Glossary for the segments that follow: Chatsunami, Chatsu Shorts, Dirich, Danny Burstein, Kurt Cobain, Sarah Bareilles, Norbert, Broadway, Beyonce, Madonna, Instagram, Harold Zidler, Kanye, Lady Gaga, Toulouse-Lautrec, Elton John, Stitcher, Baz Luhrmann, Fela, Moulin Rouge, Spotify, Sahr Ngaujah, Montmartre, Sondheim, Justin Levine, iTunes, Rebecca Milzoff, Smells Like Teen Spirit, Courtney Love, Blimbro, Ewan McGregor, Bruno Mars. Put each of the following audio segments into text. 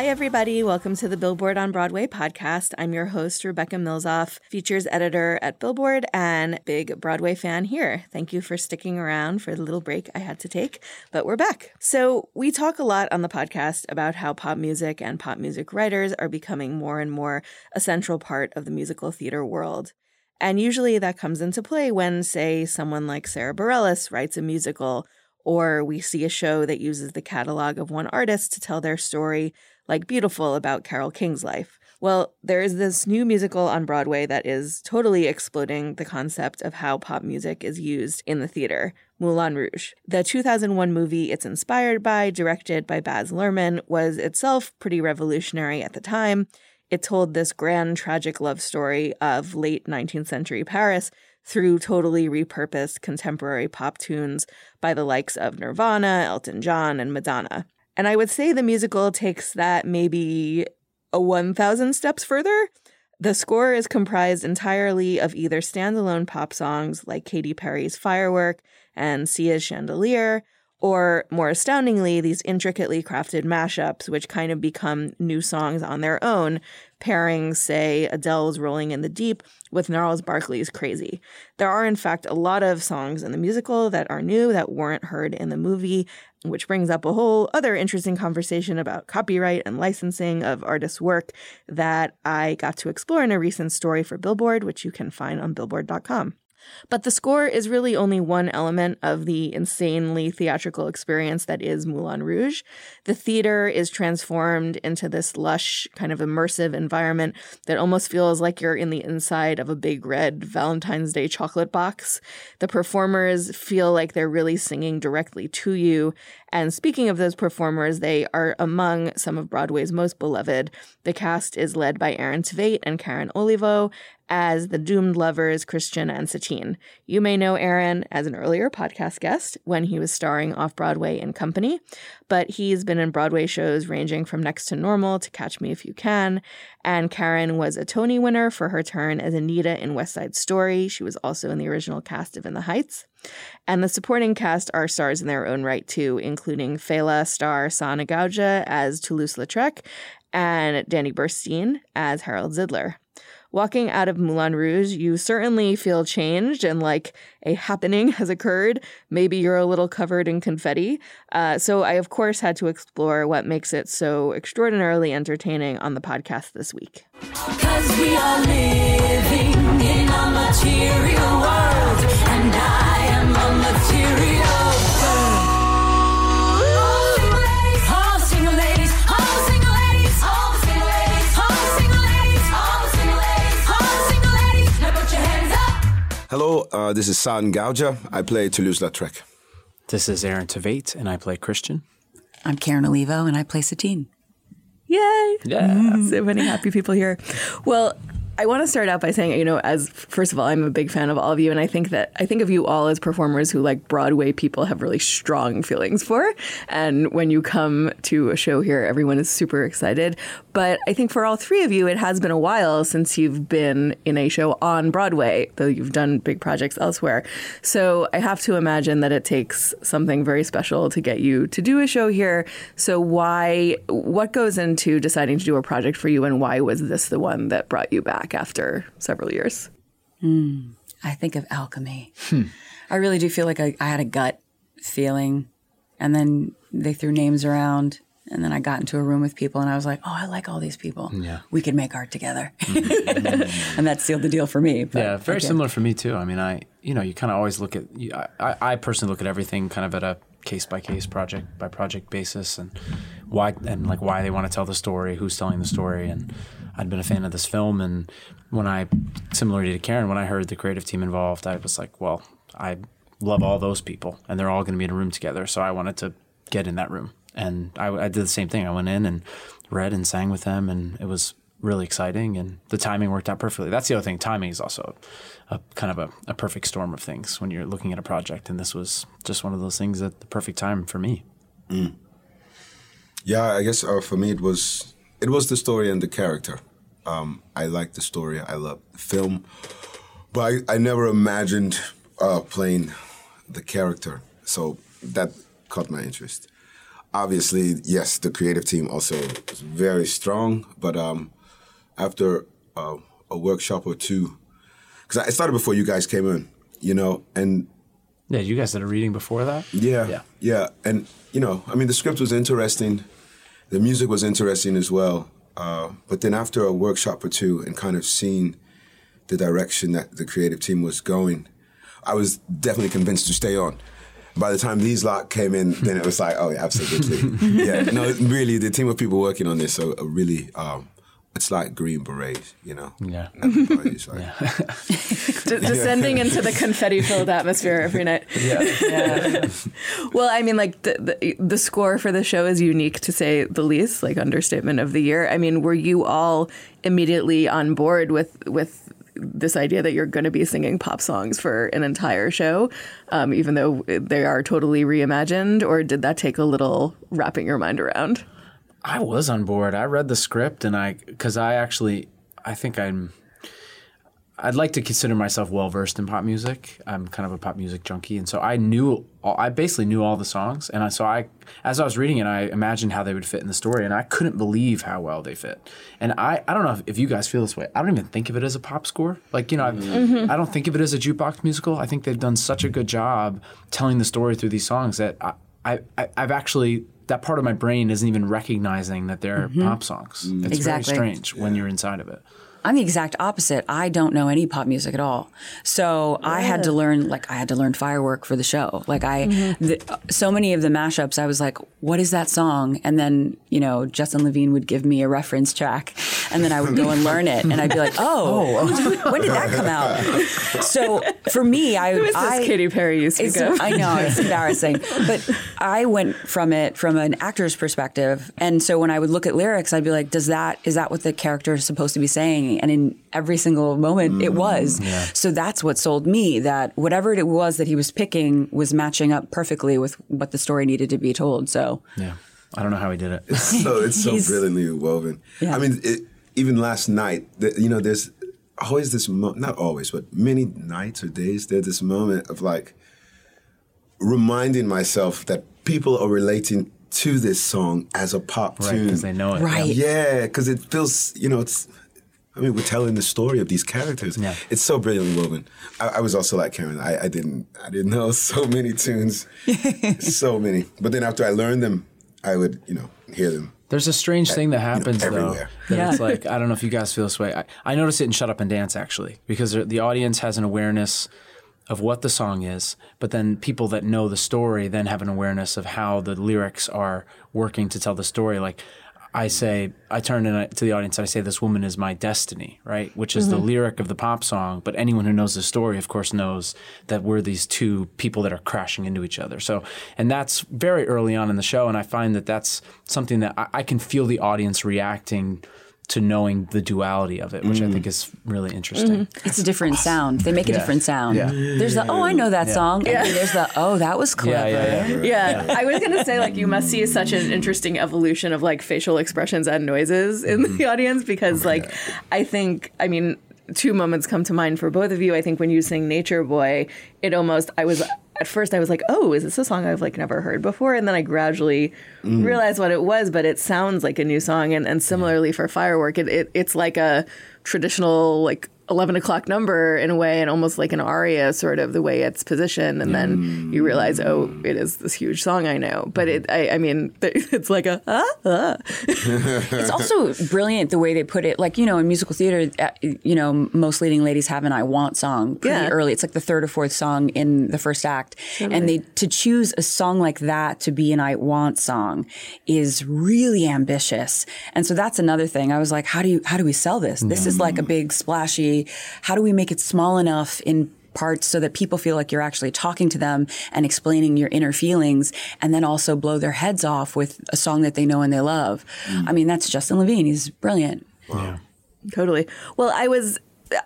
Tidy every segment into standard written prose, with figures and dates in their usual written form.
Hi, everybody. Welcome to the Billboard on Broadway podcast. I'm your host, Rebecca Milzoff, features editor at Billboard and big Broadway fan here. Thank you for sticking around for the little break I had to take, but we're back. So we talk a lot on the podcast about how pop music and pop music writers are becoming more and more a central part of the musical theater world. And usually that comes into play when, say, someone like Sarah Bareilles writes a musical, or we see a show that uses the catalog of one artist to tell their story, like Beautiful about Carole King's life. Well, there is this new musical on Broadway that is totally exploding the concept of how pop music is used in the theater, Moulin Rouge. The 2001 movie it's inspired by, directed by Baz Luhrmann, was itself pretty revolutionary at the time. It told this grand tragic love story of late 19th century Paris through totally repurposed contemporary pop tunes by the likes of Nirvana, Elton John, and Madonna. And I would say the musical takes that maybe 1,000 steps further. The score is comprised entirely of either standalone pop songs like Katy Perry's Firework and Sia's Chandelier, or more astoundingly, these intricately crafted mashups, which kind of become new songs on their own, pairing, say, Adele's Rolling in the Deep with Gnarls Barkley's Crazy. There are, in fact, a lot of songs in the musical that are new that weren't heard in the movie, which brings up a whole other interesting conversation about copyright and licensing of artists' work that I got to explore in a recent story for Billboard, which you can find on billboard.com. But the score is really only one element of the insanely theatrical experience that is Moulin Rouge. The theater is transformed into this lush, kind of immersive environment that almost feels like you're in the inside of a big red Valentine's Day chocolate box. The performers feel like they're really singing directly to you. And speaking of those performers, they are among some of Broadway's most beloved. The cast is led by Aaron Tveit and Karen Olivo as the doomed lovers Christian and Satine. You may know Aaron as an earlier podcast guest when he was starring off-Broadway in Company, but he's been in Broadway shows ranging from Next to Normal to Catch Me If You Can, and Karen was a Tony winner for her turn as Anita in West Side Story. She was also in the original cast of In the Heights. And the supporting cast are stars in their own right, too, including Fela star Sahr Ngaujah as Toulouse-Lautrec and Danny Burstein as Harold Zidler. Walking out of Moulin Rouge, you certainly feel changed and like a happening has occurred. Maybe you're a little covered in confetti. So I, of course, had to explore what makes it so extraordinarily entertaining on the podcast this week. 'Cause we are living in a material world, and I am a material world. Hello, this is Sahr Ngaujah. I play Toulouse-Lautrec. This is Aaron Tveit, and I play Christian. I'm Karen Olivo, and I play Satine. Yay! Yeah. So many happy people here. Well, I want to start out by saying, as first of all, I'm a big fan of all of you, and I think of you all as performers who, like Broadway people, have really strong feelings for. And when you come to a show here, everyone is super excited. But I think for all three of you, it has been a while since you've been in a show on Broadway, though you've done big projects elsewhere. So I have to imagine that it takes something very special to get you to do a show here. So what goes into deciding to do a project for you, and why was this the one that brought you back after several years? I think of alchemy. I really do feel like I had a gut feeling, and then they threw names around, and then I got into a room with people, and I was like, oh, I like all these people. Yeah. We could make art together. And that sealed the deal for me. But yeah, very similar for me too. I mean, you kind of always look at, I personally look at everything kind of at a case by case, project by project basis, and why they want to tell the story, who's telling the story. And I'd been a fan of this film, and similarly to Karen, when I heard the creative team involved, I was like, well, I love all those people, and they're all going to be in a room together, so I wanted to get in that room. And I did the same thing. I went in and read and sang with them, and it was really exciting, and the timing worked out perfectly. That's the other thing. Timing is also a kind of a perfect storm of things when you're looking at a project, and this was just one of those things at the perfect time for me. Mm. Yeah, I guess for me it was the story and the character. I liked the story. I loved the film. But I never imagined playing the character. So that caught my interest. obviously, yes, the creative team also is very strong. But after a workshop or two, because I started before you guys came in, you know, and... Yeah, you guys did a reading before that? Yeah. And, you know, I mean, the script was interesting. The music was interesting as well. But then after a workshop or two and kind of seeing the direction that the creative team was going, I was definitely convinced to stay on. By the time these lot came in, then it was like, oh, yeah, absolutely. Yeah, no, really, the team of people working on this are really... it's like Green Berets, you know? Yeah. Like, yeah. Descending into the confetti-filled atmosphere every night. Yeah. Well, I mean, like, the score for the show is unique, to say the least, like, understatement of the year. I mean, were you all immediately on board with this idea that you're going to be singing pop songs for an entire show, even though they are totally reimagined? Or did that take a little wrapping your mind around? I was on board. I read the script and I'd like to consider myself well-versed in pop music. I'm kind of a pop music junkie. And so I basically knew all the songs. And as I was reading it, I imagined how they would fit in the story. And I couldn't believe how well they fit. And I don't know if you guys feel this way. I don't even think of it as a pop score. Like, you know, I don't think of it as a jukebox musical. I think they've done such a good job telling the story through these songs that I've actually... that part of my brain isn't even recognizing that they're pop songs. It's very strange when you're inside of it. I'm the exact opposite. I don't know any pop music at all. So I had to learn Firework for the show. Like so many of the mashups, I was like, what is that song? And then, you know, Justin Levine would give me a reference track and then I would go and learn it. And I'd be like, oh, when did that come out? So for me, who is this Katy Perry used to go? I know, it's embarrassing. But I went from it from an actor's perspective. And so when I would look at lyrics, I'd be like, is that what the character is supposed to be saying? And in every single moment, it was. Yeah. So that's what sold me, that whatever it was that he was picking was matching up perfectly with what the story needed to be told. So yeah, I don't know how he did it. It's so brilliantly woven. Yeah. I mean, even last night, you know, there's always this not always, but many nights or days, there's this moment of like reminding myself that people are relating to this song as a pop tune. Because they know it. Right. Yeah, because it feels, you know, it's... I mean, we're telling the story of these characters. Yeah. It's so brilliantly woven. I was also like Karen. I didn't know so many tunes, so many. But then after I learned them, I would, you know, hear them. There's a strange thing that happens, everywhere. Though. Yeah. It's like, I don't know if you guys feel this way. I noticed it in Shut Up and Dance, actually, because the audience has an awareness of what the song is, but then people that know the story then have an awareness of how the lyrics are working to tell the story. Like, I turn to the audience and I say, this woman is my destiny, right? Which is the lyric of the pop song. But anyone who knows the story, of course, knows that we're these two people that are crashing into each other. So, and that's very early on in the show. And I find that that's something that I can feel the audience reacting to, knowing the duality of it, which I think is really interesting. It's a different sound. They make a different sound. Yeah. There's the, oh, I know that song. Yeah. And then there's the, oh, that was clever. Yeah. I was going to say, like, you must see such an interesting evolution of, like, facial expressions and noises in the audience because, I mean, two moments come to mind for both of you. I think when you sing Nature Boy, at first I was like, oh, is this a song I've like never heard before? And then I gradually realized what it was, but it sounds like a new song. And similarly for Firework, it's like a traditional like 11 o'clock number in a way, and almost like an aria sort of the way it's positioned. And then you realize, oh, it is this huge song I know. But I mean, it's like a, It's also brilliant the way they put it. Like, you know, in musical theater, you know, most leading ladies have an I Want song pretty early. It's like the third or fourth song in the first act. Totally. And to choose a song like that to be an I Want song is really ambitious. And so that's another thing. I was like, how do we sell this? This is like a big splashy, how do we make it small enough in parts so that people feel like you're actually talking to them and explaining your inner feelings, and then also blow their heads off with a song that they know and they love. I mean, that's Justin Levine. He's brilliant. Wow. Yeah. Totally. Well,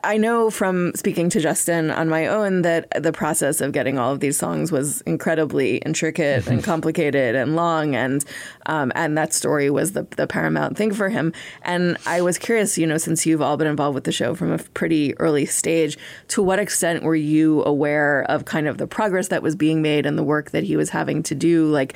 I know from speaking to Justin on my own that the process of getting all of these songs was incredibly intricate and complicated and long, and that story was the paramount thing for him. And I was curious, you know, since you've all been involved with the show from a pretty early stage, to what extent were you aware of kind of the progress that was being made and the work that he was having to do? Like,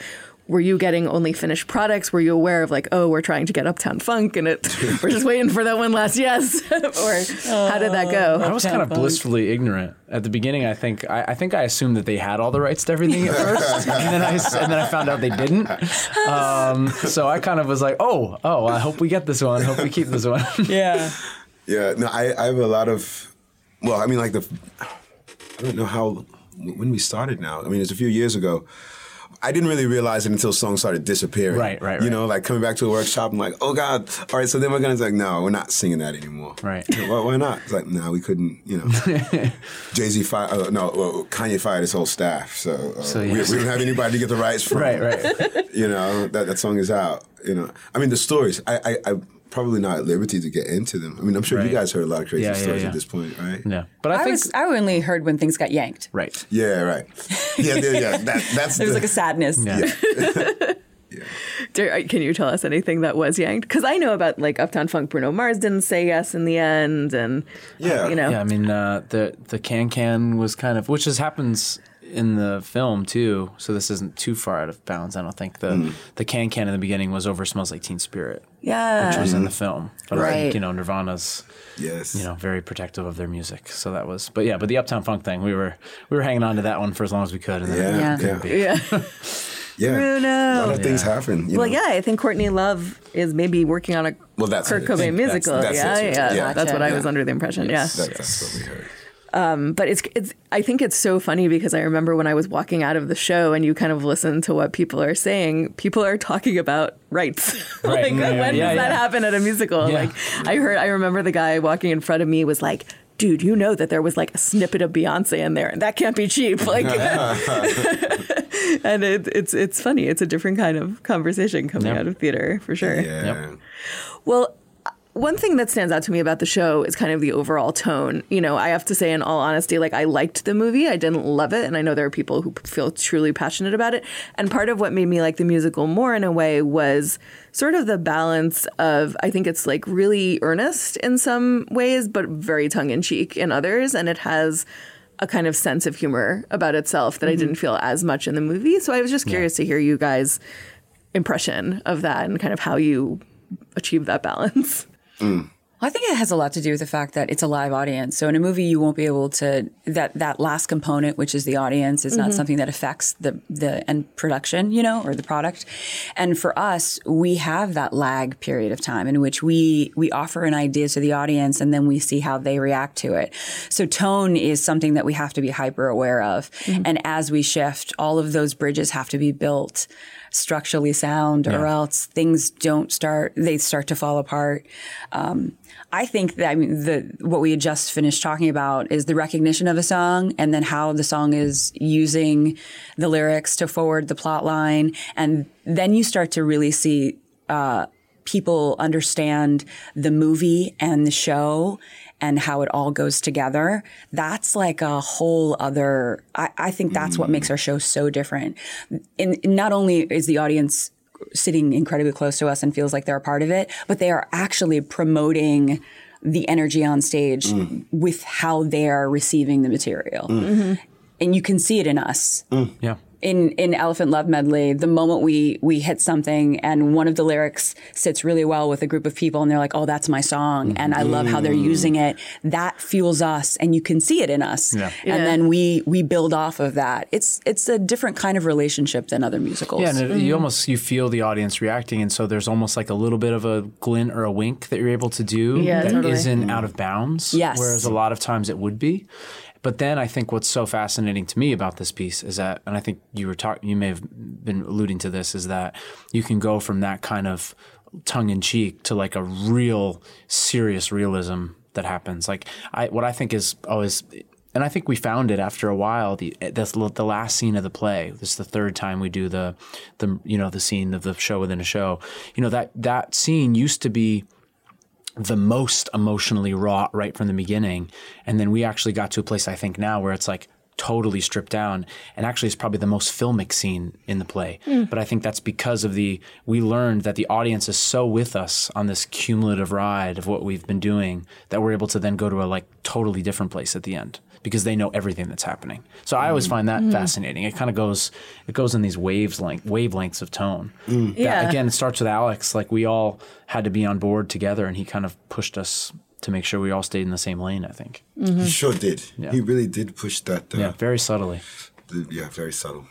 were you getting only finished products? Were you aware of like, oh, we're trying to get Uptown Funk and it we're just waiting for that one last yes? Or how did that go? I was kind of blissfully ignorant. At the beginning, I think I assumed that they had all the rights to everything at first, and then I found out they didn't. So I kind of was like, oh, I hope we get this one. I hope we keep this one. Yeah. Yeah, no, I have a lot of, well, I mean, like I don't know when we started now. I mean, it's a few years ago. I didn't really realize it until songs started disappearing. Right. You know, like coming back to a workshop, I'm like, oh God, all right, so then we're going to like, no, we're not singing that anymore. Right. Well, why not? It's like, no, we couldn't, you know. Jay-Z fired, Kanye fired his whole staff, so we don't have anybody to get the rights from. Right. You know, that song is out, you know. I mean, the stories, I probably not at liberty to get into them. I mean, I'm sure you guys heard a lot of crazy stories at this point, right? Yeah, but I think I only heard when things got yanked. Right. Yeah. Right. Yeah. That's there was like a sadness. Yeah. Yeah. Can you tell us anything that was yanked? Because I know about like Uptown Funk. Bruno Mars didn't say yes in the end, and you know. Yeah, I mean the Can was kind of, which just happens in the film too. So this isn't too far out of bounds. I don't think the Can in the beginning was over Smells Like Teen Spirit. Yeah, which was in the film. But I think, you know, Nirvana's very protective of their music. So that was, but the Uptown Funk thing, we were hanging on to that one for as long as we could. And then it couldn't be. Yeah. Bruno. A lot of things happen. You know? I think Courtney Love is maybe working on a Kurt Cobain musical. That's what I was under the impression. Yes. Yeah. That's what we heard. But it's. I think it's so funny because I remember when I was walking out of the show and you kind of listen to what people are saying. People are talking about rights. Right. When does that happen at a musical? Yeah. Like I remember the guy walking in front of me was like, dude, you know that there was like a snippet of Beyonce in there, and that can't be cheap. Like, and it's funny. It's a different kind of conversation coming out of theater for sure. Yeah. Yep. Well. One thing that stands out to me about the show is kind of the overall tone. You know, I have to say in all honesty, like I liked the movie. I didn't love it. And I know there are people who feel truly passionate about it. And part of what made me like the musical more in a way was sort of the balance of, I think it's like really earnest in some ways, but very tongue in cheek in others. And it has a kind of sense of humor about itself that I didn't feel as much in the movie. So I was just curious to hear you guys' impression of that and kind of how you achieved that balance. Mm. I think it has a lot to do with the fact that it's a live audience. So in a movie, you won't be able to that last component, which is the audience, is not something that affects the end production, you know, or the product. And for us, we have that lag period of time in which we offer an idea to the audience and then we see how they react to it. So tone is something that we have to be hyper aware of. Mm-hmm. And as we shift, all of those bridges have to be built structurally sound, or else things start to fall apart. I think that what we had just finished talking about is the recognition of a song and then how the song is using the lyrics to forward the plot line. And then you start to really see people understand the movie and the show and how it all goes together. That's like a whole other, I think that's what makes our show so different. And not only is the audience sitting incredibly close to us and feels like they're a part of it, but they are actually promoting the energy on stage with how they're receiving the material. Mm-hmm. And you can see it in us. Mm. Yeah. In Elephant Love Medley, the moment we hit something and one of the lyrics sits really well with a group of people and they're like, oh, that's my song. And I love how they're using it. That fuels us and you can see it in us. Yeah. Yeah. And then we build off of that. It's a different kind of relationship than other musicals. Yeah, and you feel the audience reacting. And so there's almost like a little bit of a glint or a wink that you're able to do isn't out of bounds. Yes. Whereas a lot of times it would be. But then I think what's so fascinating to me about this piece is that, and I think you may have been alluding to this, is that you can go from that kind of tongue in cheek to like a real serious realism that happens. Like what I think is always, and I think we found it after a while. The last scene of the play. This is the third time we do the scene of the show within a show. You know, that scene used to be the most emotionally raw right from the beginning. And then we actually got to a place, I think now, where it's like totally stripped down. And actually it's probably the most filmic scene in the play. Mm. But I think that's because of we learned that the audience is so with us on this cumulative ride of what we've been doing that we're able to then go to a like totally different place at the end. because they know everything that's happening. So I always find that fascinating. It kind of goes, it goes in these wavelengths of tone. That, again, it starts with Alex. Like, we all had to be on board together, and he kind of pushed us to make sure we all stayed in the same lane, I think. Mm-hmm. He sure did. Yeah. He really did push that. Yeah, very subtly. Very subtle.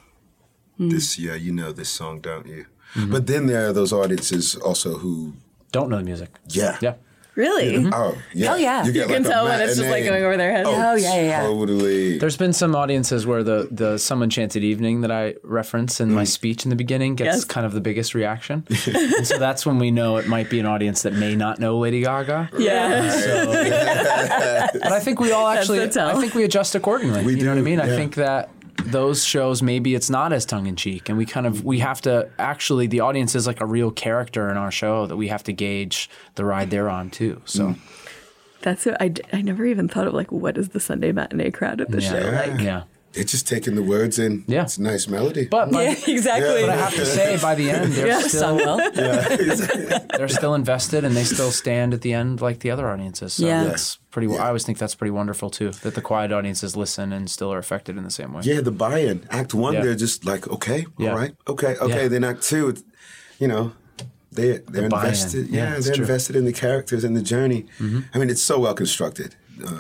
This, you know this song, don't you? Mm-hmm. But then there are those audiences also who... don't know the music. Yeah. Yeah. Really? You know, oh, yeah. Oh, yeah. You can tell when it's just like going over their head. Oh, yeah. Totally. There's been some audiences where the Some Enchanted Evening that I reference in my speech in the beginning gets kind of the biggest reaction. And so that's when we know it might be an audience that may not know Lady Gaga. Yeah. So, but I think we all actually, I think we adjust accordingly. We do. Know what I mean? Yeah. I think that those shows, maybe it's not as tongue-in-cheek, and we kind of, we have to actually, the audience is like a real character in our show that we have to gauge the ride they're on too. So that's what I never even thought of, like, what is the Sunday matinee crowd at the show like? Yeah, they're just taking the words in. Yeah, it's a nice melody. But exactly. But I have to say, by the end, they're still they're still invested, and they still stand at the end like the other audiences. So that's pretty. I always think that's pretty wonderful too, that the quiet audiences listen and still are affected in the same way. Yeah, the buy-in. Act one, they're just like, okay, all right, okay. Yeah. Then act two, you know, they're invested. Yeah, they're invested in the characters and the journey. Mm-hmm. I mean, it's so well constructed.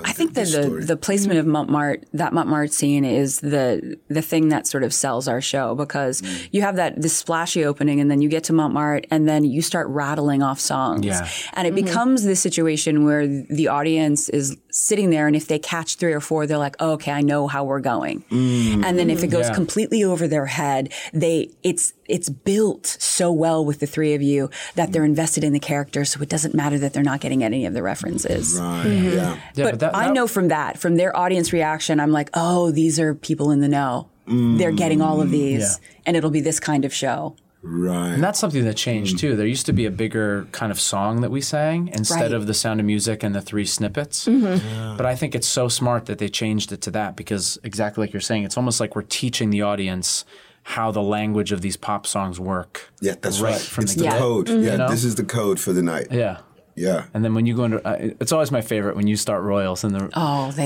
I think that the placement of Montmartre, that Montmartre scene, is the thing that sort of sells our show, because you have this splashy opening, and then you get to Montmartre, and then you start rattling off songs. Yeah. And it becomes this situation where the audience is sitting there, and if they catch three or four, they're like, oh, okay, I know how we're going. And then if it goes completely over their head, it's built so well with the three of you that they're invested in the character, so it doesn't matter that they're not getting any of the references. Right. Mm-hmm. Yeah. But I know from their audience reaction, I'm like, oh, these are people in the know. They're getting all of these, and it'll be this kind of show. Right. And that's something that changed, too. There used to be a bigger kind of song that we sang instead of The Sound of Music and the three snippets. Mm-hmm. Yeah. But I think it's so smart that they changed it to that, because exactly like you're saying, it's almost like we're teaching the audience how the language of these pop songs work. Yeah, that's right. It's the code. Mm-hmm. Yeah, you know? This is the code for the night. Yeah. Yeah. And then when you go into, it's always my favorite when you start Royals and the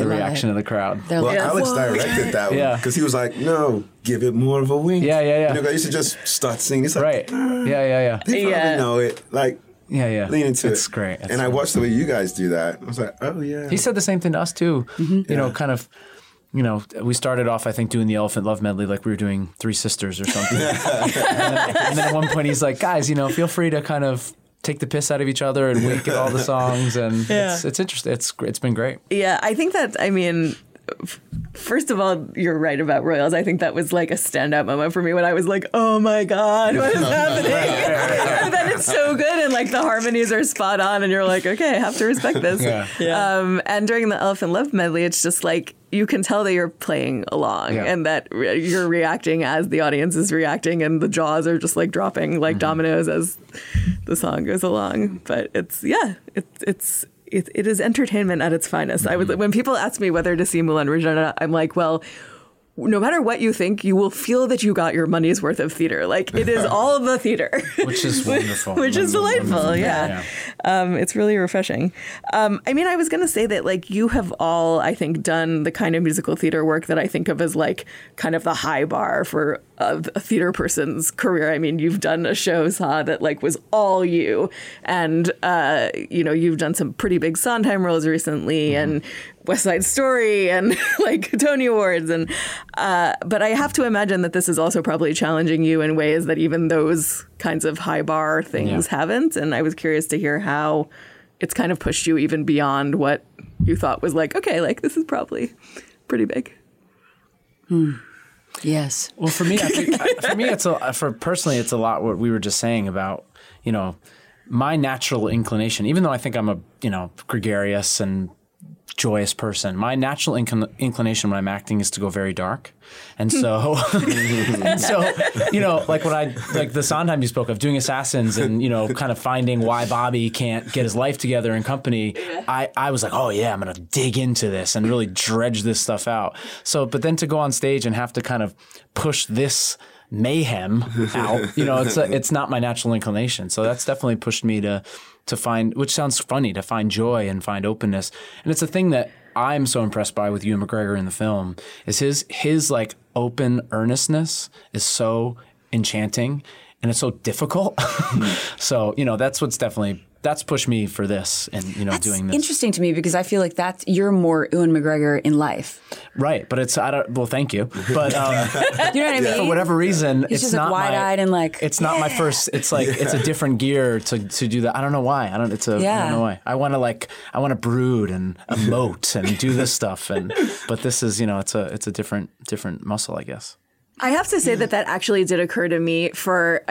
reaction of the crowd. They're Alex directed that one because he was like, no, give it more of a wink. Yeah. You know, I used to just start singing. It's like, They probably know it. Like, lean into it. It's great. I watched the way you guys do that. I was like, oh, yeah. He said the same thing to us, too. Mm-hmm. You know, kind of. You know, we started off, I think, doing the Elephant Love Medley like we were doing Three Sisters or something. and then at one point he's like, guys, you know, feel free to kind of take the piss out of each other and wink at all the songs. And it's interesting. It's been great. Yeah, I think that, I mean... First of all, you're right about Royals. I think that was like a standout moment for me when I was like, oh my God, what is happening? And then it's so good, and like the harmonies are spot on, and you're like, okay, I have to respect this. Yeah. And during the Elephant Love Medley, it's just like, you can tell that you're playing along and that you're reacting as the audience is reacting, and the jaws are just like dropping like dominoes as the song goes along. But it is entertainment at its finest. I would, when people ask me whether to see Moulin Rouge or not, I'm like, well, no matter what you think, you will feel that you got your money's worth of theater. Like, it is all the theater. Which is wonderful. Which is delightful, yeah. It's really refreshing. I mean, I was going to say that, like, you have all, I think, done the kind of musical theater work that I think of as, like, kind of the high bar for a theater person's career. I mean, you've done a show, Sahr, that, like, was all you. And, you know, you've done some pretty big Sondheim roles recently, and West Side Story, and like Tony Awards, and but I have to imagine that this is also probably challenging you in ways that even those kinds of high bar things haven't. And I was curious to hear how it's kind of pushed you even beyond what you thought was like, okay, like this is probably pretty big. Yes. Well, for me, I think, personally, it's a lot what we were just saying about, you know, my natural inclination, even though I think I'm a, you know, gregarious and joyous person. My natural inclination when I'm acting is to go very dark. And so, you know, like when like the Sondheim you spoke of, doing Assassins and, you know, kind of finding why Bobby can't get his life together in Company, I was like, oh yeah, I'm going to dig into this and really dredge this stuff out. So, but then to go on stage and have to kind of push this mayhem out, you know, it's not my natural inclination. So that's definitely pushed me to find, which sounds funny, to find joy and find openness. And it's a thing that I'm so impressed by with Ewan McGregor in the film is his like open earnestness is so enchanting and it's so difficult. Mm-hmm. So, you know, that's pushed me for this and, you know, that's doing this. It's interesting to me because I feel like you're more Ewan McGregor in life. Right. But thank you. But, you know what I mean? Yeah. For whatever reason, he's just not like wide-eyed and like, it's not my first, it's like, it's a different gear to do that. I don't know why. I don't know why. I want to brood and emote and do this stuff. But this is, you know, it's a different muscle, I guess. I have to say that actually did occur to me I've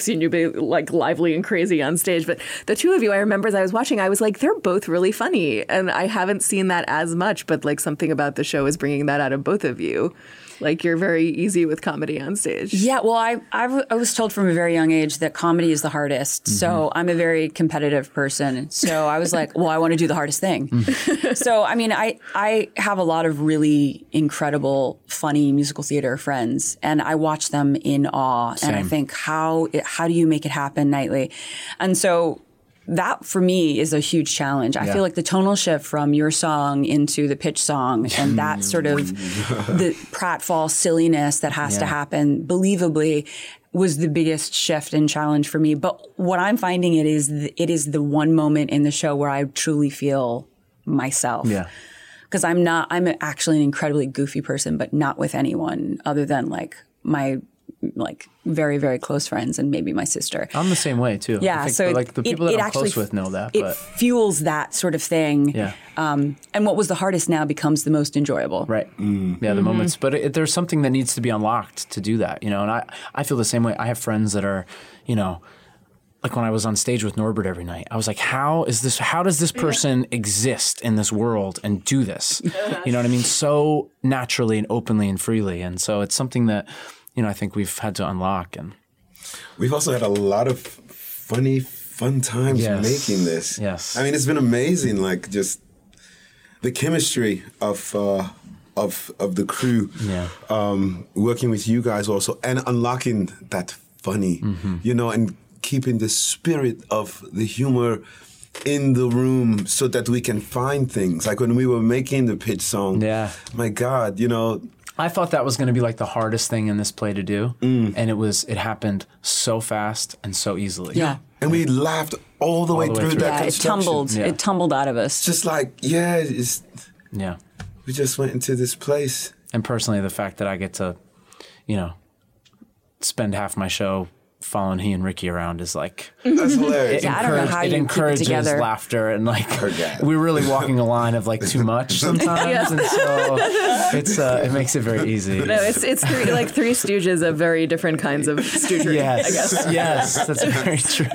seen you be like lively and crazy on stage, but the two of you, I remember as I was watching, I was like, they're both really funny. And I haven't seen that as much, but like something about the show is bringing that out of both of you. Like you're very easy with comedy on stage. Yeah, well, I was told from a very young age that comedy is the hardest. Mm-hmm. So I'm a very competitive person. So I was like, well, I want to do the hardest thing. Mm-hmm. So, I mean, I have a lot of really incredible, funny musical theater friends, and I watch them in awe. Same. And I think, how do you make it happen nightly? And so that, for me, is a huge challenge. I feel like the tonal shift from your song into the pitch song and that sort of the pratfall silliness that has to happen, believably, was the biggest shift and challenge for me. But what I'm finding it is the one moment in the show where I truly feel myself. Yeah. Because I'm actually an incredibly goofy person, but not with anyone other than like my very, very close friends and maybe my sister. I'm the same way too. Yeah. I think so the people that I'm close with know that. It fuels that sort of thing. Yeah. And what was the hardest now becomes the most enjoyable. Right. Mm. Yeah, the moments. But there's something that needs to be unlocked to do that, you know, and I feel the same way. I have friends that are, you know, like when I was on stage with Norbert every night, I was like, how does this person exist in this world and do this? You know what I mean? So naturally and openly and freely. And so it's something that, you know, I think we've had to unlock. And we've also had a lot of fun times making this. Yes. I mean, it's been amazing, like just the chemistry of the crew, working with you guys also and unlocking that funny, you know, and keeping the spirit of the humor in the room so that we can find things. Like when we were making the pitch song, my God, you know, I thought that was going to be like the hardest thing in this play to do. Mm. And it happened so fast and so easily. Yeah. And we laughed all the way through that construction. It tumbled out of us. Just like, we just went into this place. And personally, the fact that I get to, you know, spend half my show following he and Ricky around is like, that's hilarious. Yeah, I don't know how you encourages keep it together. Laughter and like we're really walking a line of like too much sometimes, and so it's it makes it very easy. No, it's three Stooges of very different kinds of stoogery. Yes, I guess. Yes, that's very true.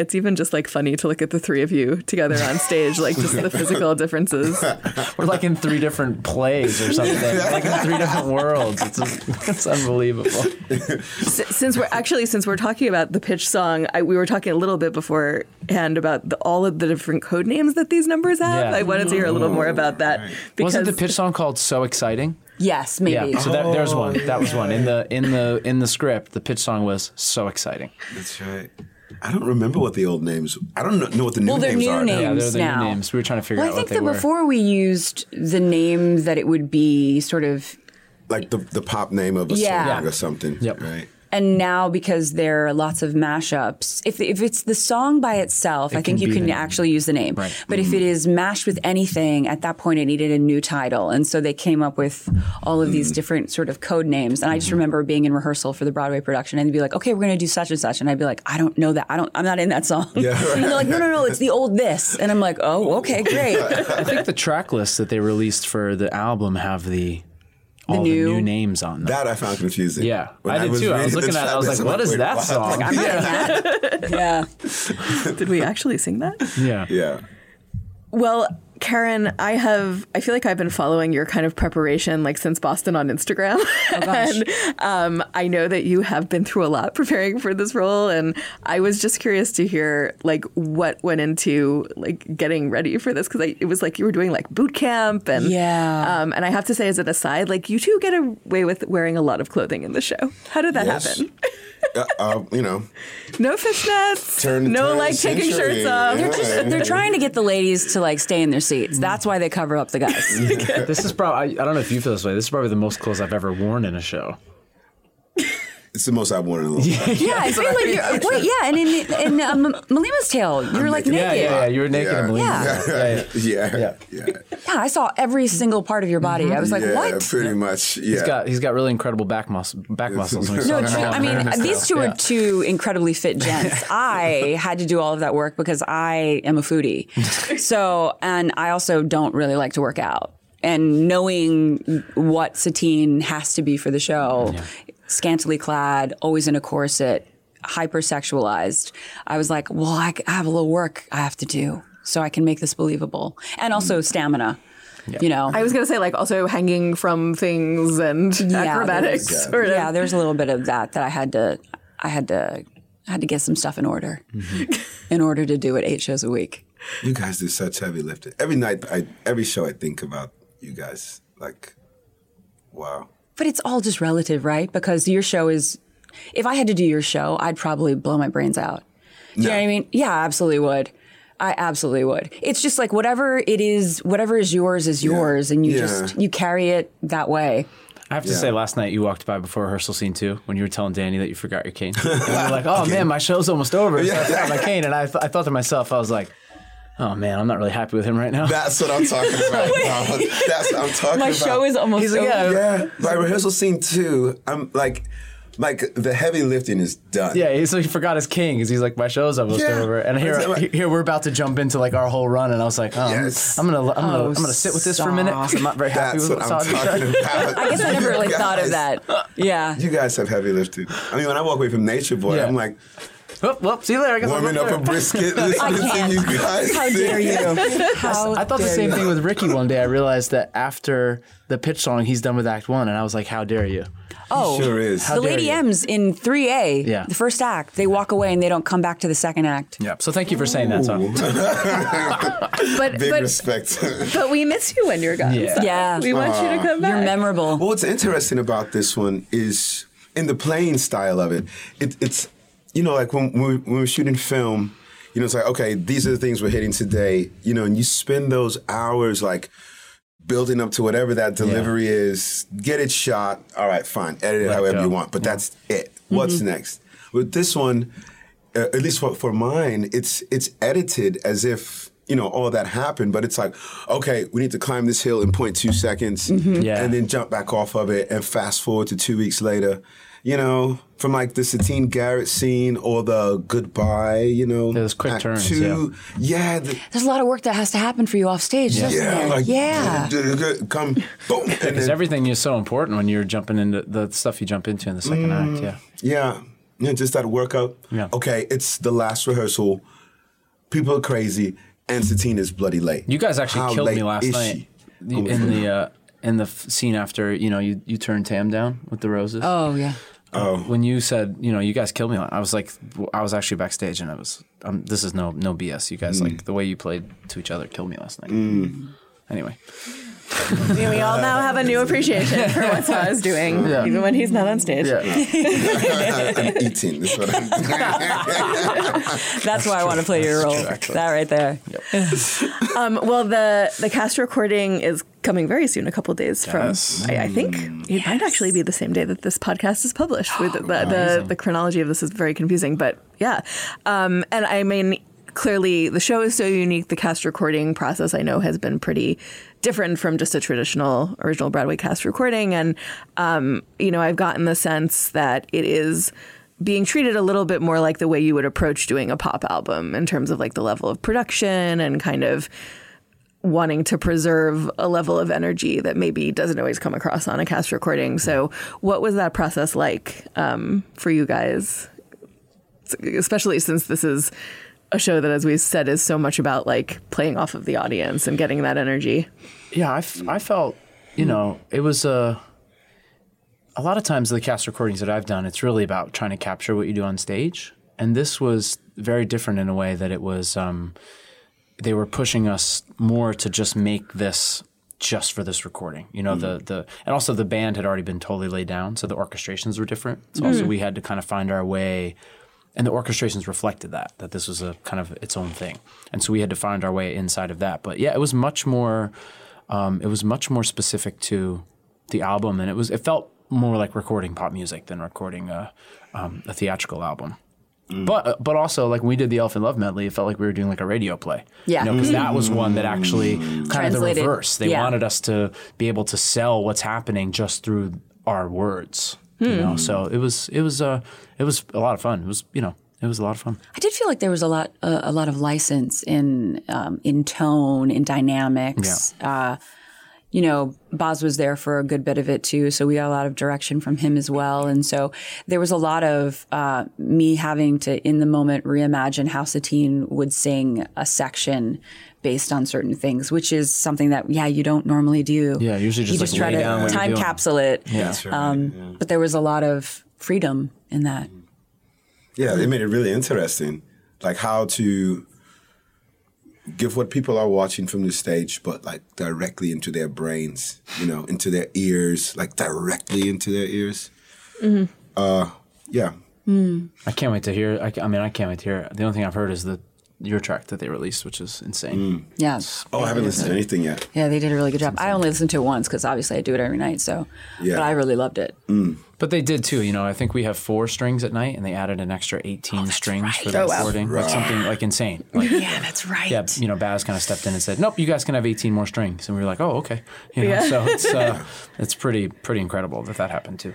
It's even just like funny to look at the three of you together on stage, like just the physical differences. We're like in three different plays or something, like in three different worlds. It's unbelievable. Since we're talking about the pitch song, we were talking a little bit beforehand about all of the different code names that these numbers have. I wanted to hear a little more about that. Because wasn't the pitch song called "So Exciting"? Yes, maybe. Yeah. So there's one. That was one in the script. The pitch song was "So Exciting." That's right. I don't remember what the old names. I don't know what the new names are. Names now. Yeah, they're the new names. We were trying to figure out what they were. I think that before we used the name that it would be sort of. Like the pop name of a song or something, right? And now because there are lots of mashups, if it's the song by itself, I think you can actually use the name. Right. But if it is mashed with anything, at that point it needed a new title. And so they came up with all of these different sort of code names. And I just remember being in rehearsal for the Broadway production and they'd be like, okay, we're going to do such and such. And I'd be like, I don't know that. I'm not in that song. Yeah, right. And they're like, no, it's the old this. And I'm like, oh, okay, great. I think the track lists that they released for the album have all the new names on them. That I found confusing. Yeah, I did too. I was looking at it, I was like, what is that song? I'm not in that. Did we actually sing that? Yeah. Yeah. Well, Karen, I feel like I've been following your kind of preparation like since Boston on Instagram. Oh, gosh. And I know that you have been through a lot preparing for this role. And I was just curious to hear like what went into like getting ready for this, because it was like you were doing like boot camp. And yeah. And I have to say as an aside, like you two get away with wearing a lot of clothing in the show. How did that happen? You know. No fishnets. No like taking shirts off. Yeah. They're trying to get the ladies to like stay in their seats. That's why they cover up the guys. Yeah. This is probably, I don't know if you feel this way, this is probably the most clothes I've ever worn in a show. It's the most I've worn in a long time. Yeah, I feel like you're, wait, yeah, and in Malima's Tale, you were like naked. Yeah, you were naked in Malima's Tale. Yeah. Yeah, I saw every single part of your body. Mm-hmm. I was like, what? Yeah, pretty much, yeah. He's got really incredible back muscles. These two are two incredibly fit gents. I had to do all of that work because I am a foodie. So, and I also don't really like to work out. And knowing what Satine has to be for the show, scantily clad, always in a corset, hypersexualized, I was like, well, I have a little work I have to do so I can make this believable. And also stamina. Yep. You know, I was going to say, like, also hanging from things and acrobatics. Yeah, there's a little bit of that I had to get some stuff in order in order to do it 8 shows a week. You guys do such heavy lifting. Every night, every show I think about you guys, like, wow. But it's all just relative, right? Because your show is, if I had to do your show, I'd probably blow my brains out. Do you know what I mean? Yeah, I absolutely would. It's just like whatever it is, whatever is yours is yours. And you just, you carry it that way. I have to say, last night you walked by before rehearsal scene 2 when you were telling Danny that you forgot your cane. And you were like, oh man, my show's almost over. So I forgot my cane. And I thought to myself, I was like, oh man, I'm not really happy with him right now. That's what I'm talking about. That's what I'm talking about. My show is almost over. Yeah, by rehearsal scene 2, I'm like the heavy lifting is done. Yeah, so he forgot his king because he's like, my show's almost over, and here we're about to jump into like our whole run, and I was like, I'm gonna sit with this for a minute. I'm not very happy with what I'm talking about. I guess I never really thought of that. Yeah, you guys have heavy lifting. I mean, when I walk away from Nature Boy, I'm like, Whoop, see you later. I guess warming up a brisket, listening to you guys. How dare you? I thought the same thing with Ricky one day. I realized that after the pitch song, he's done with Act 1, and I was like, how dare you? Oh, sure is. The Lady M's in 3A, the first act, they walk away and they don't come back to the second act. Yep. So thank you for saying that, Tom. Big respect. But we miss you when you're gone. Yeah. We want you to come back. You're memorable. Well, what's interesting about this one is in the playing style of it it's, you know, like when we're shooting film, you know, it's like, okay, these are the things we're hitting today, you know, and you spend those hours like building up to whatever that delivery is, get it shot, all right, fine, edit it however you want, but that's it. What's next? With this one, at least for mine, it's edited as if, you know, all that happened, but it's like, okay, we need to climb this hill in 0.2 seconds and then jump back off of it and fast forward to 2 weeks later. You know, from like the Satine Garrett scene or the goodbye, you know. Those quick turns, there's a lot of work that has to happen for you off stage, doesn't there? Come, boom. Because everything is so important when you're jumping into the stuff you jump into in the second act, Yeah, just that workup. Yeah. Okay, it's the last rehearsal. People are crazy, and Satine is bloody late. You guys actually killed me last night in the scene after, you know, you turned Tam down with the roses. Oh, yeah. When you said, you know, you guys killed me, I was like, I was actually backstage and I was, this is no BS. You guys, like, the way you played to each other killed me last night. Anyway. We all now have a new appreciation for what Sahr is doing, even when he's not on stage. Yeah. I'm eating. That's what I'm doing. That's why I want to play your role. Exactly. That right there. Yep. Well, the cast recording is coming very soon, a couple days from, I think. It might actually be the same day that this podcast is published. The chronology of this is very confusing, but yeah. And I mean, clearly, the show is so unique. The cast recording process, I know, has been pretty different from just a traditional original Broadway cast recording. And, you know, I've gotten the sense that it is being treated a little bit more like the way you would approach doing a pop album in terms of like the level of production and kind of wanting to preserve a level of energy that maybe doesn't always come across on a cast recording. So what was that process like for you guys, especially since this is a show that, as we said, is so much about like playing off of the audience and getting that energy. Yeah, I felt, you know, it was a lot of times the cast recordings that I've done, it's really about trying to capture what you do on stage. And this was very different in a way that it was they were pushing us more to just make this just for this recording, you know, the and also the band had already been totally laid down, so the orchestrations were different. So also we had to kind of find our way, and the orchestrations reflected that this was a kind of its own thing, and so we had to find our way inside of that. But yeah, it was much more specific to the album, and it felt more like recording pop music than recording a theatrical album. But also, like, when we did the Elephant Love medley, it felt like we were doing like a radio play. Yeah. You know, because that was one that actually kind of the reverse. They wanted us to be able to sell what's happening just through our words. You know, so it was a lot of fun. It was a lot of fun. I did feel like there was a lot of license in tone, in dynamics. Yeah. You know, Baz was there for a good bit of it too, so we got a lot of direction from him as well. And so there was a lot of me having to, in the moment, reimagine how Satine would sing a section based on certain things, which is something that, you don't normally do. Yeah, usually just try to time capsule it. Yeah. But there was a lot of freedom in that. Yeah, it made it really interesting, like how to give what people are watching from the stage, but like directly into their brains, you know, into their ears, like directly into their ears. Mm-hmm. Yeah. Mm. I can't wait to hear. I can't wait to hear. The only thing I've heard is your track that they released, which is insane. Mm. Yeah. Oh, I haven't listened to anything yet. Yeah, they did a really good job. I only listened to it once because obviously I do it every night. So, yeah. But I really loved it. Mm. But they did too. You know, I think we have 4 strings at night, and they added an extra 18 strings for the recording, like something like insane. Like, yeah, that's right. Yeah, you know, Baz kind of stepped in and said, "Nope, you guys can have 18 more strings," and we were like, "Oh, okay." You know, so it's pretty incredible that happened too.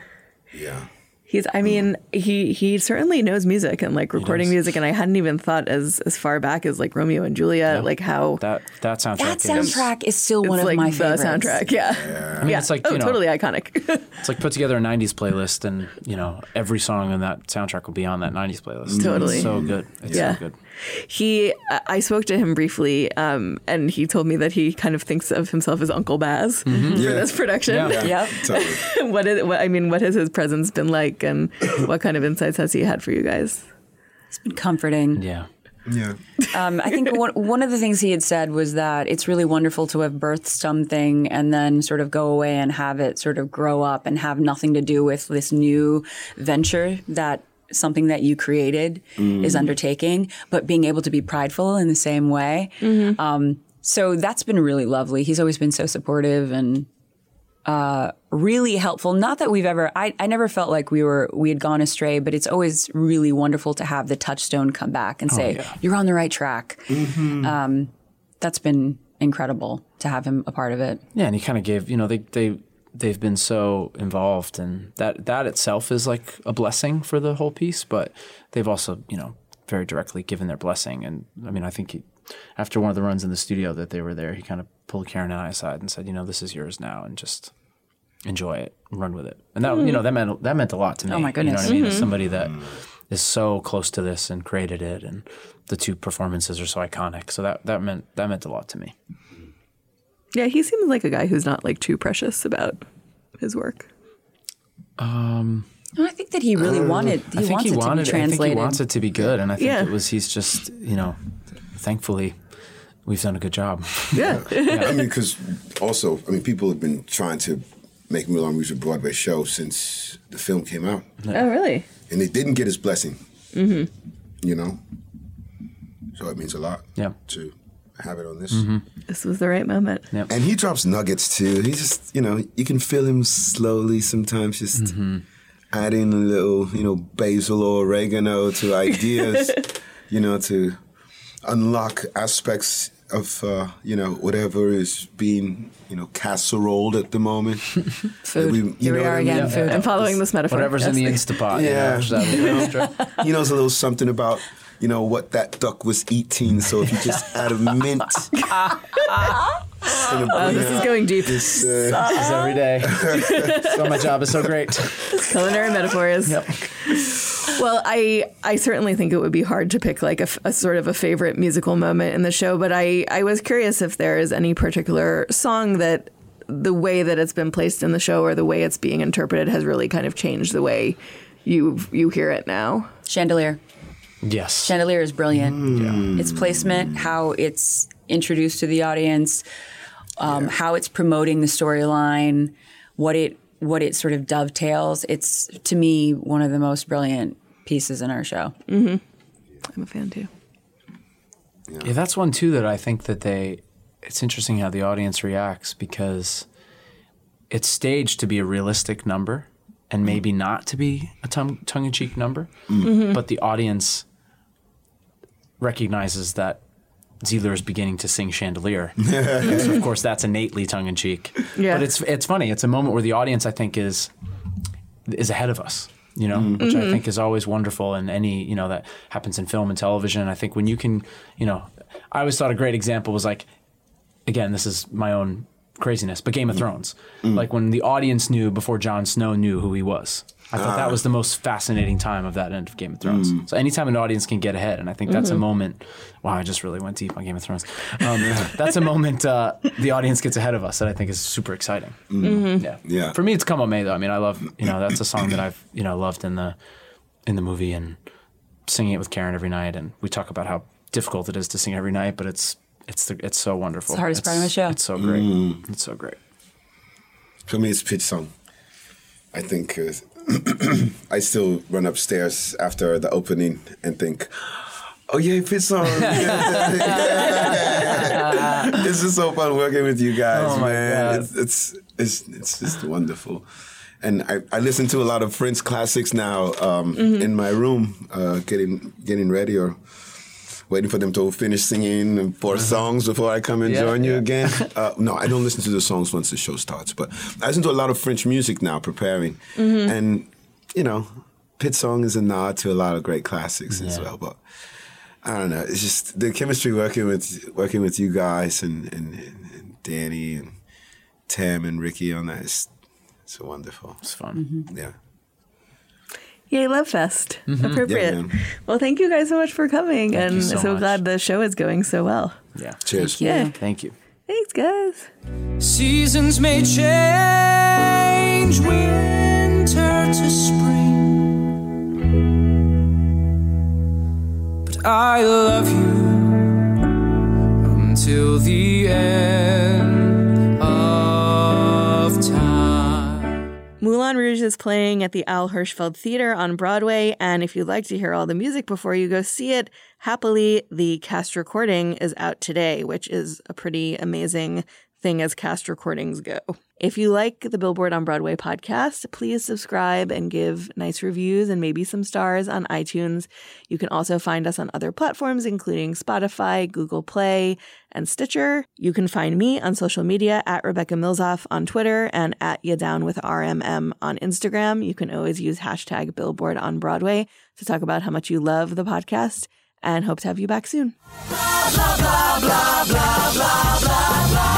Yeah. He certainly knows music and like recording music, and I hadn't even thought as far back as like Romeo and Juliet, like how that soundtrack. That soundtrack is still one of like my favorites. The soundtrack, yeah. I mean, it's like totally iconic. It's like put together a '90s playlist, and you know every song in that soundtrack will be on that '90s playlist. Totally, it's so good. It's so good. I spoke to him briefly, and he told me that he kind of thinks of himself as Uncle Baz for this production. Yeah. Totally. What has his presence been like, and what kind of insights has he had for you guys? It's been comforting. Yeah. Yeah. I think one of the things he had said was that it's really wonderful to have birthed something and then sort of go away and have it sort of grow up and have nothing to do with this new venture that something that you created is undertaking, but being able to be prideful in the same way. Mm-hmm. So that's been really lovely. He's always been so supportive and really helpful. Not that we've ever, I never felt like we had gone astray, but it's always really wonderful to have the touchstone come back and say, you're on the right track. Mm-hmm. That's been incredible to have him a part of it. Yeah. And he kind of gave, you know, they've been so involved, and that itself is like a blessing for the whole piece, but they've also, you know, very directly given their blessing. And I mean, I think after one of the runs in the studio that they were there, he kind of pulled Karen and I aside and said, you know, this is yours now, and just enjoy it, run with it. And that, you know, that meant a lot to me. Oh my goodness. You know what I mean? As somebody that is so close to this and created it, and the two performances are so iconic. So that meant a lot to me. Yeah, he seems like a guy who's not like too precious about his work. I think that he really wanted it to be translated. I think he wants it to be good, and I think it was. He's just, you know, thankfully, we've done a good job. Yeah, I mean, because also, people have been trying to make Moulin Rouge a Broadway show since the film came out. Yeah. Oh, really? And they didn't get his blessing. Mm-hmm. You know, so it means a lot. Yeah. Too. Have it on this. Mm-hmm. This was the right moment. Yep. And he drops nuggets too. He just, you know, you can feel him slowly sometimes just adding a little, you know, basil or oregano to ideas, you know, to unlock aspects of, you know, whatever is being, you know, casseroled at the moment. Food. Here we are again. I'm following this metaphor. Whatever's in the Instapot. Yeah. He knows a little something about, you know, what that duck was eating. So if you just add a mint. This is going deep. This is every day. So my job is so great. Culinary metaphors. Yep. Well, I certainly think it would be hard to pick like a sort of a favorite musical moment in the show, but I was curious if there is any particular song that the way that it's been placed in the show or the way it's being interpreted has really kind of changed the way you hear it now. Chandelier. Yes. Chandelier is brilliant. Mm. Yeah. Its placement, how it's introduced to the audience, how it's promoting the storyline, what it sort of dovetails. It's, to me, one of the most brilliant pieces in our show. Mm-hmm. I'm a fan, too. Yeah, that's one, too, that I think that it's interesting how the audience reacts because it's staged to be a realistic number and maybe not to be a tongue-in-cheek number, mm-hmm. but the audience recognizes that Zidler is beginning to sing Chandelier. So of course, that's innately tongue-in-cheek. Yeah. But it's funny. It's a moment where the audience, I think, is ahead of us, you know, mm-hmm. which I think is always wonderful. And any, you know, that happens in film and television. I think when you can, you know, I always thought a great example was like, again, this is my own craziness, but Game of Thrones. Mm. Like when the audience knew before Jon Snow knew who he was. I thought that was the most fascinating time of that end of Game of Thrones. Mm. So anytime an audience can get ahead, and I think that's a moment. Wow, I just really went deep on Game of Thrones. That's a moment the audience gets ahead of us that I think is super exciting. Mm. Mm-hmm. Yeah. For me, it's Come On May, though. I mean, I love, you know, that's a song that I've, you know, loved in the movie and singing it with Karen every night. And we talk about how difficult it is to sing every night, but it's so wonderful. It's the hardest part of the show. It's so great. Mm. It's so great. For me, it's Pitch Song. I think I still run upstairs after the opening and think, oh, yay, Pitch Song. This is so fun working with you guys, oh man. It's just wonderful. And I listen to a lot of Prince classics now in my room, getting ready or waiting for them to finish singing 4 songs before I come and join you again. No, I don't listen to the songs once the show starts, but I listen to a lot of French music now preparing. Mm-hmm. And, you know, Pitch Song is a nod to a lot of great classics as well. But I don't know. It's just the chemistry working with you guys and Danny and Tim and Ricky on that is so wonderful. It's fun. Mm-hmm. Yeah. Yay, Love Fest. Mm-hmm. Appropriate. Yeah, well, thank you guys so much for coming. Thank you so much. Glad the show is going so well. Yeah. Cheers. Thank you. Thanks, guys. Seasons may change, winter to spring, but I love you until the end of time. Moulin Rouge is playing at the Al Hirschfeld Theater on Broadway, and if you'd like to hear all the music before you go see it, happily, the cast recording is out today, which is a pretty amazing thing as cast recordings go. If you like the Billboard on Broadway podcast, please subscribe and give nice reviews and maybe some stars on iTunes. You can also find us on other platforms, including Spotify, Google Play, and Stitcher. You can find me on social media at Rebecca Milzoff on Twitter and at YaDownWithRMM on Instagram. You can always use hashtag Billboard on Broadway to talk about how much you love the podcast and hope to have you back soon. Blah, blah, blah, blah, blah, blah, blah, blah.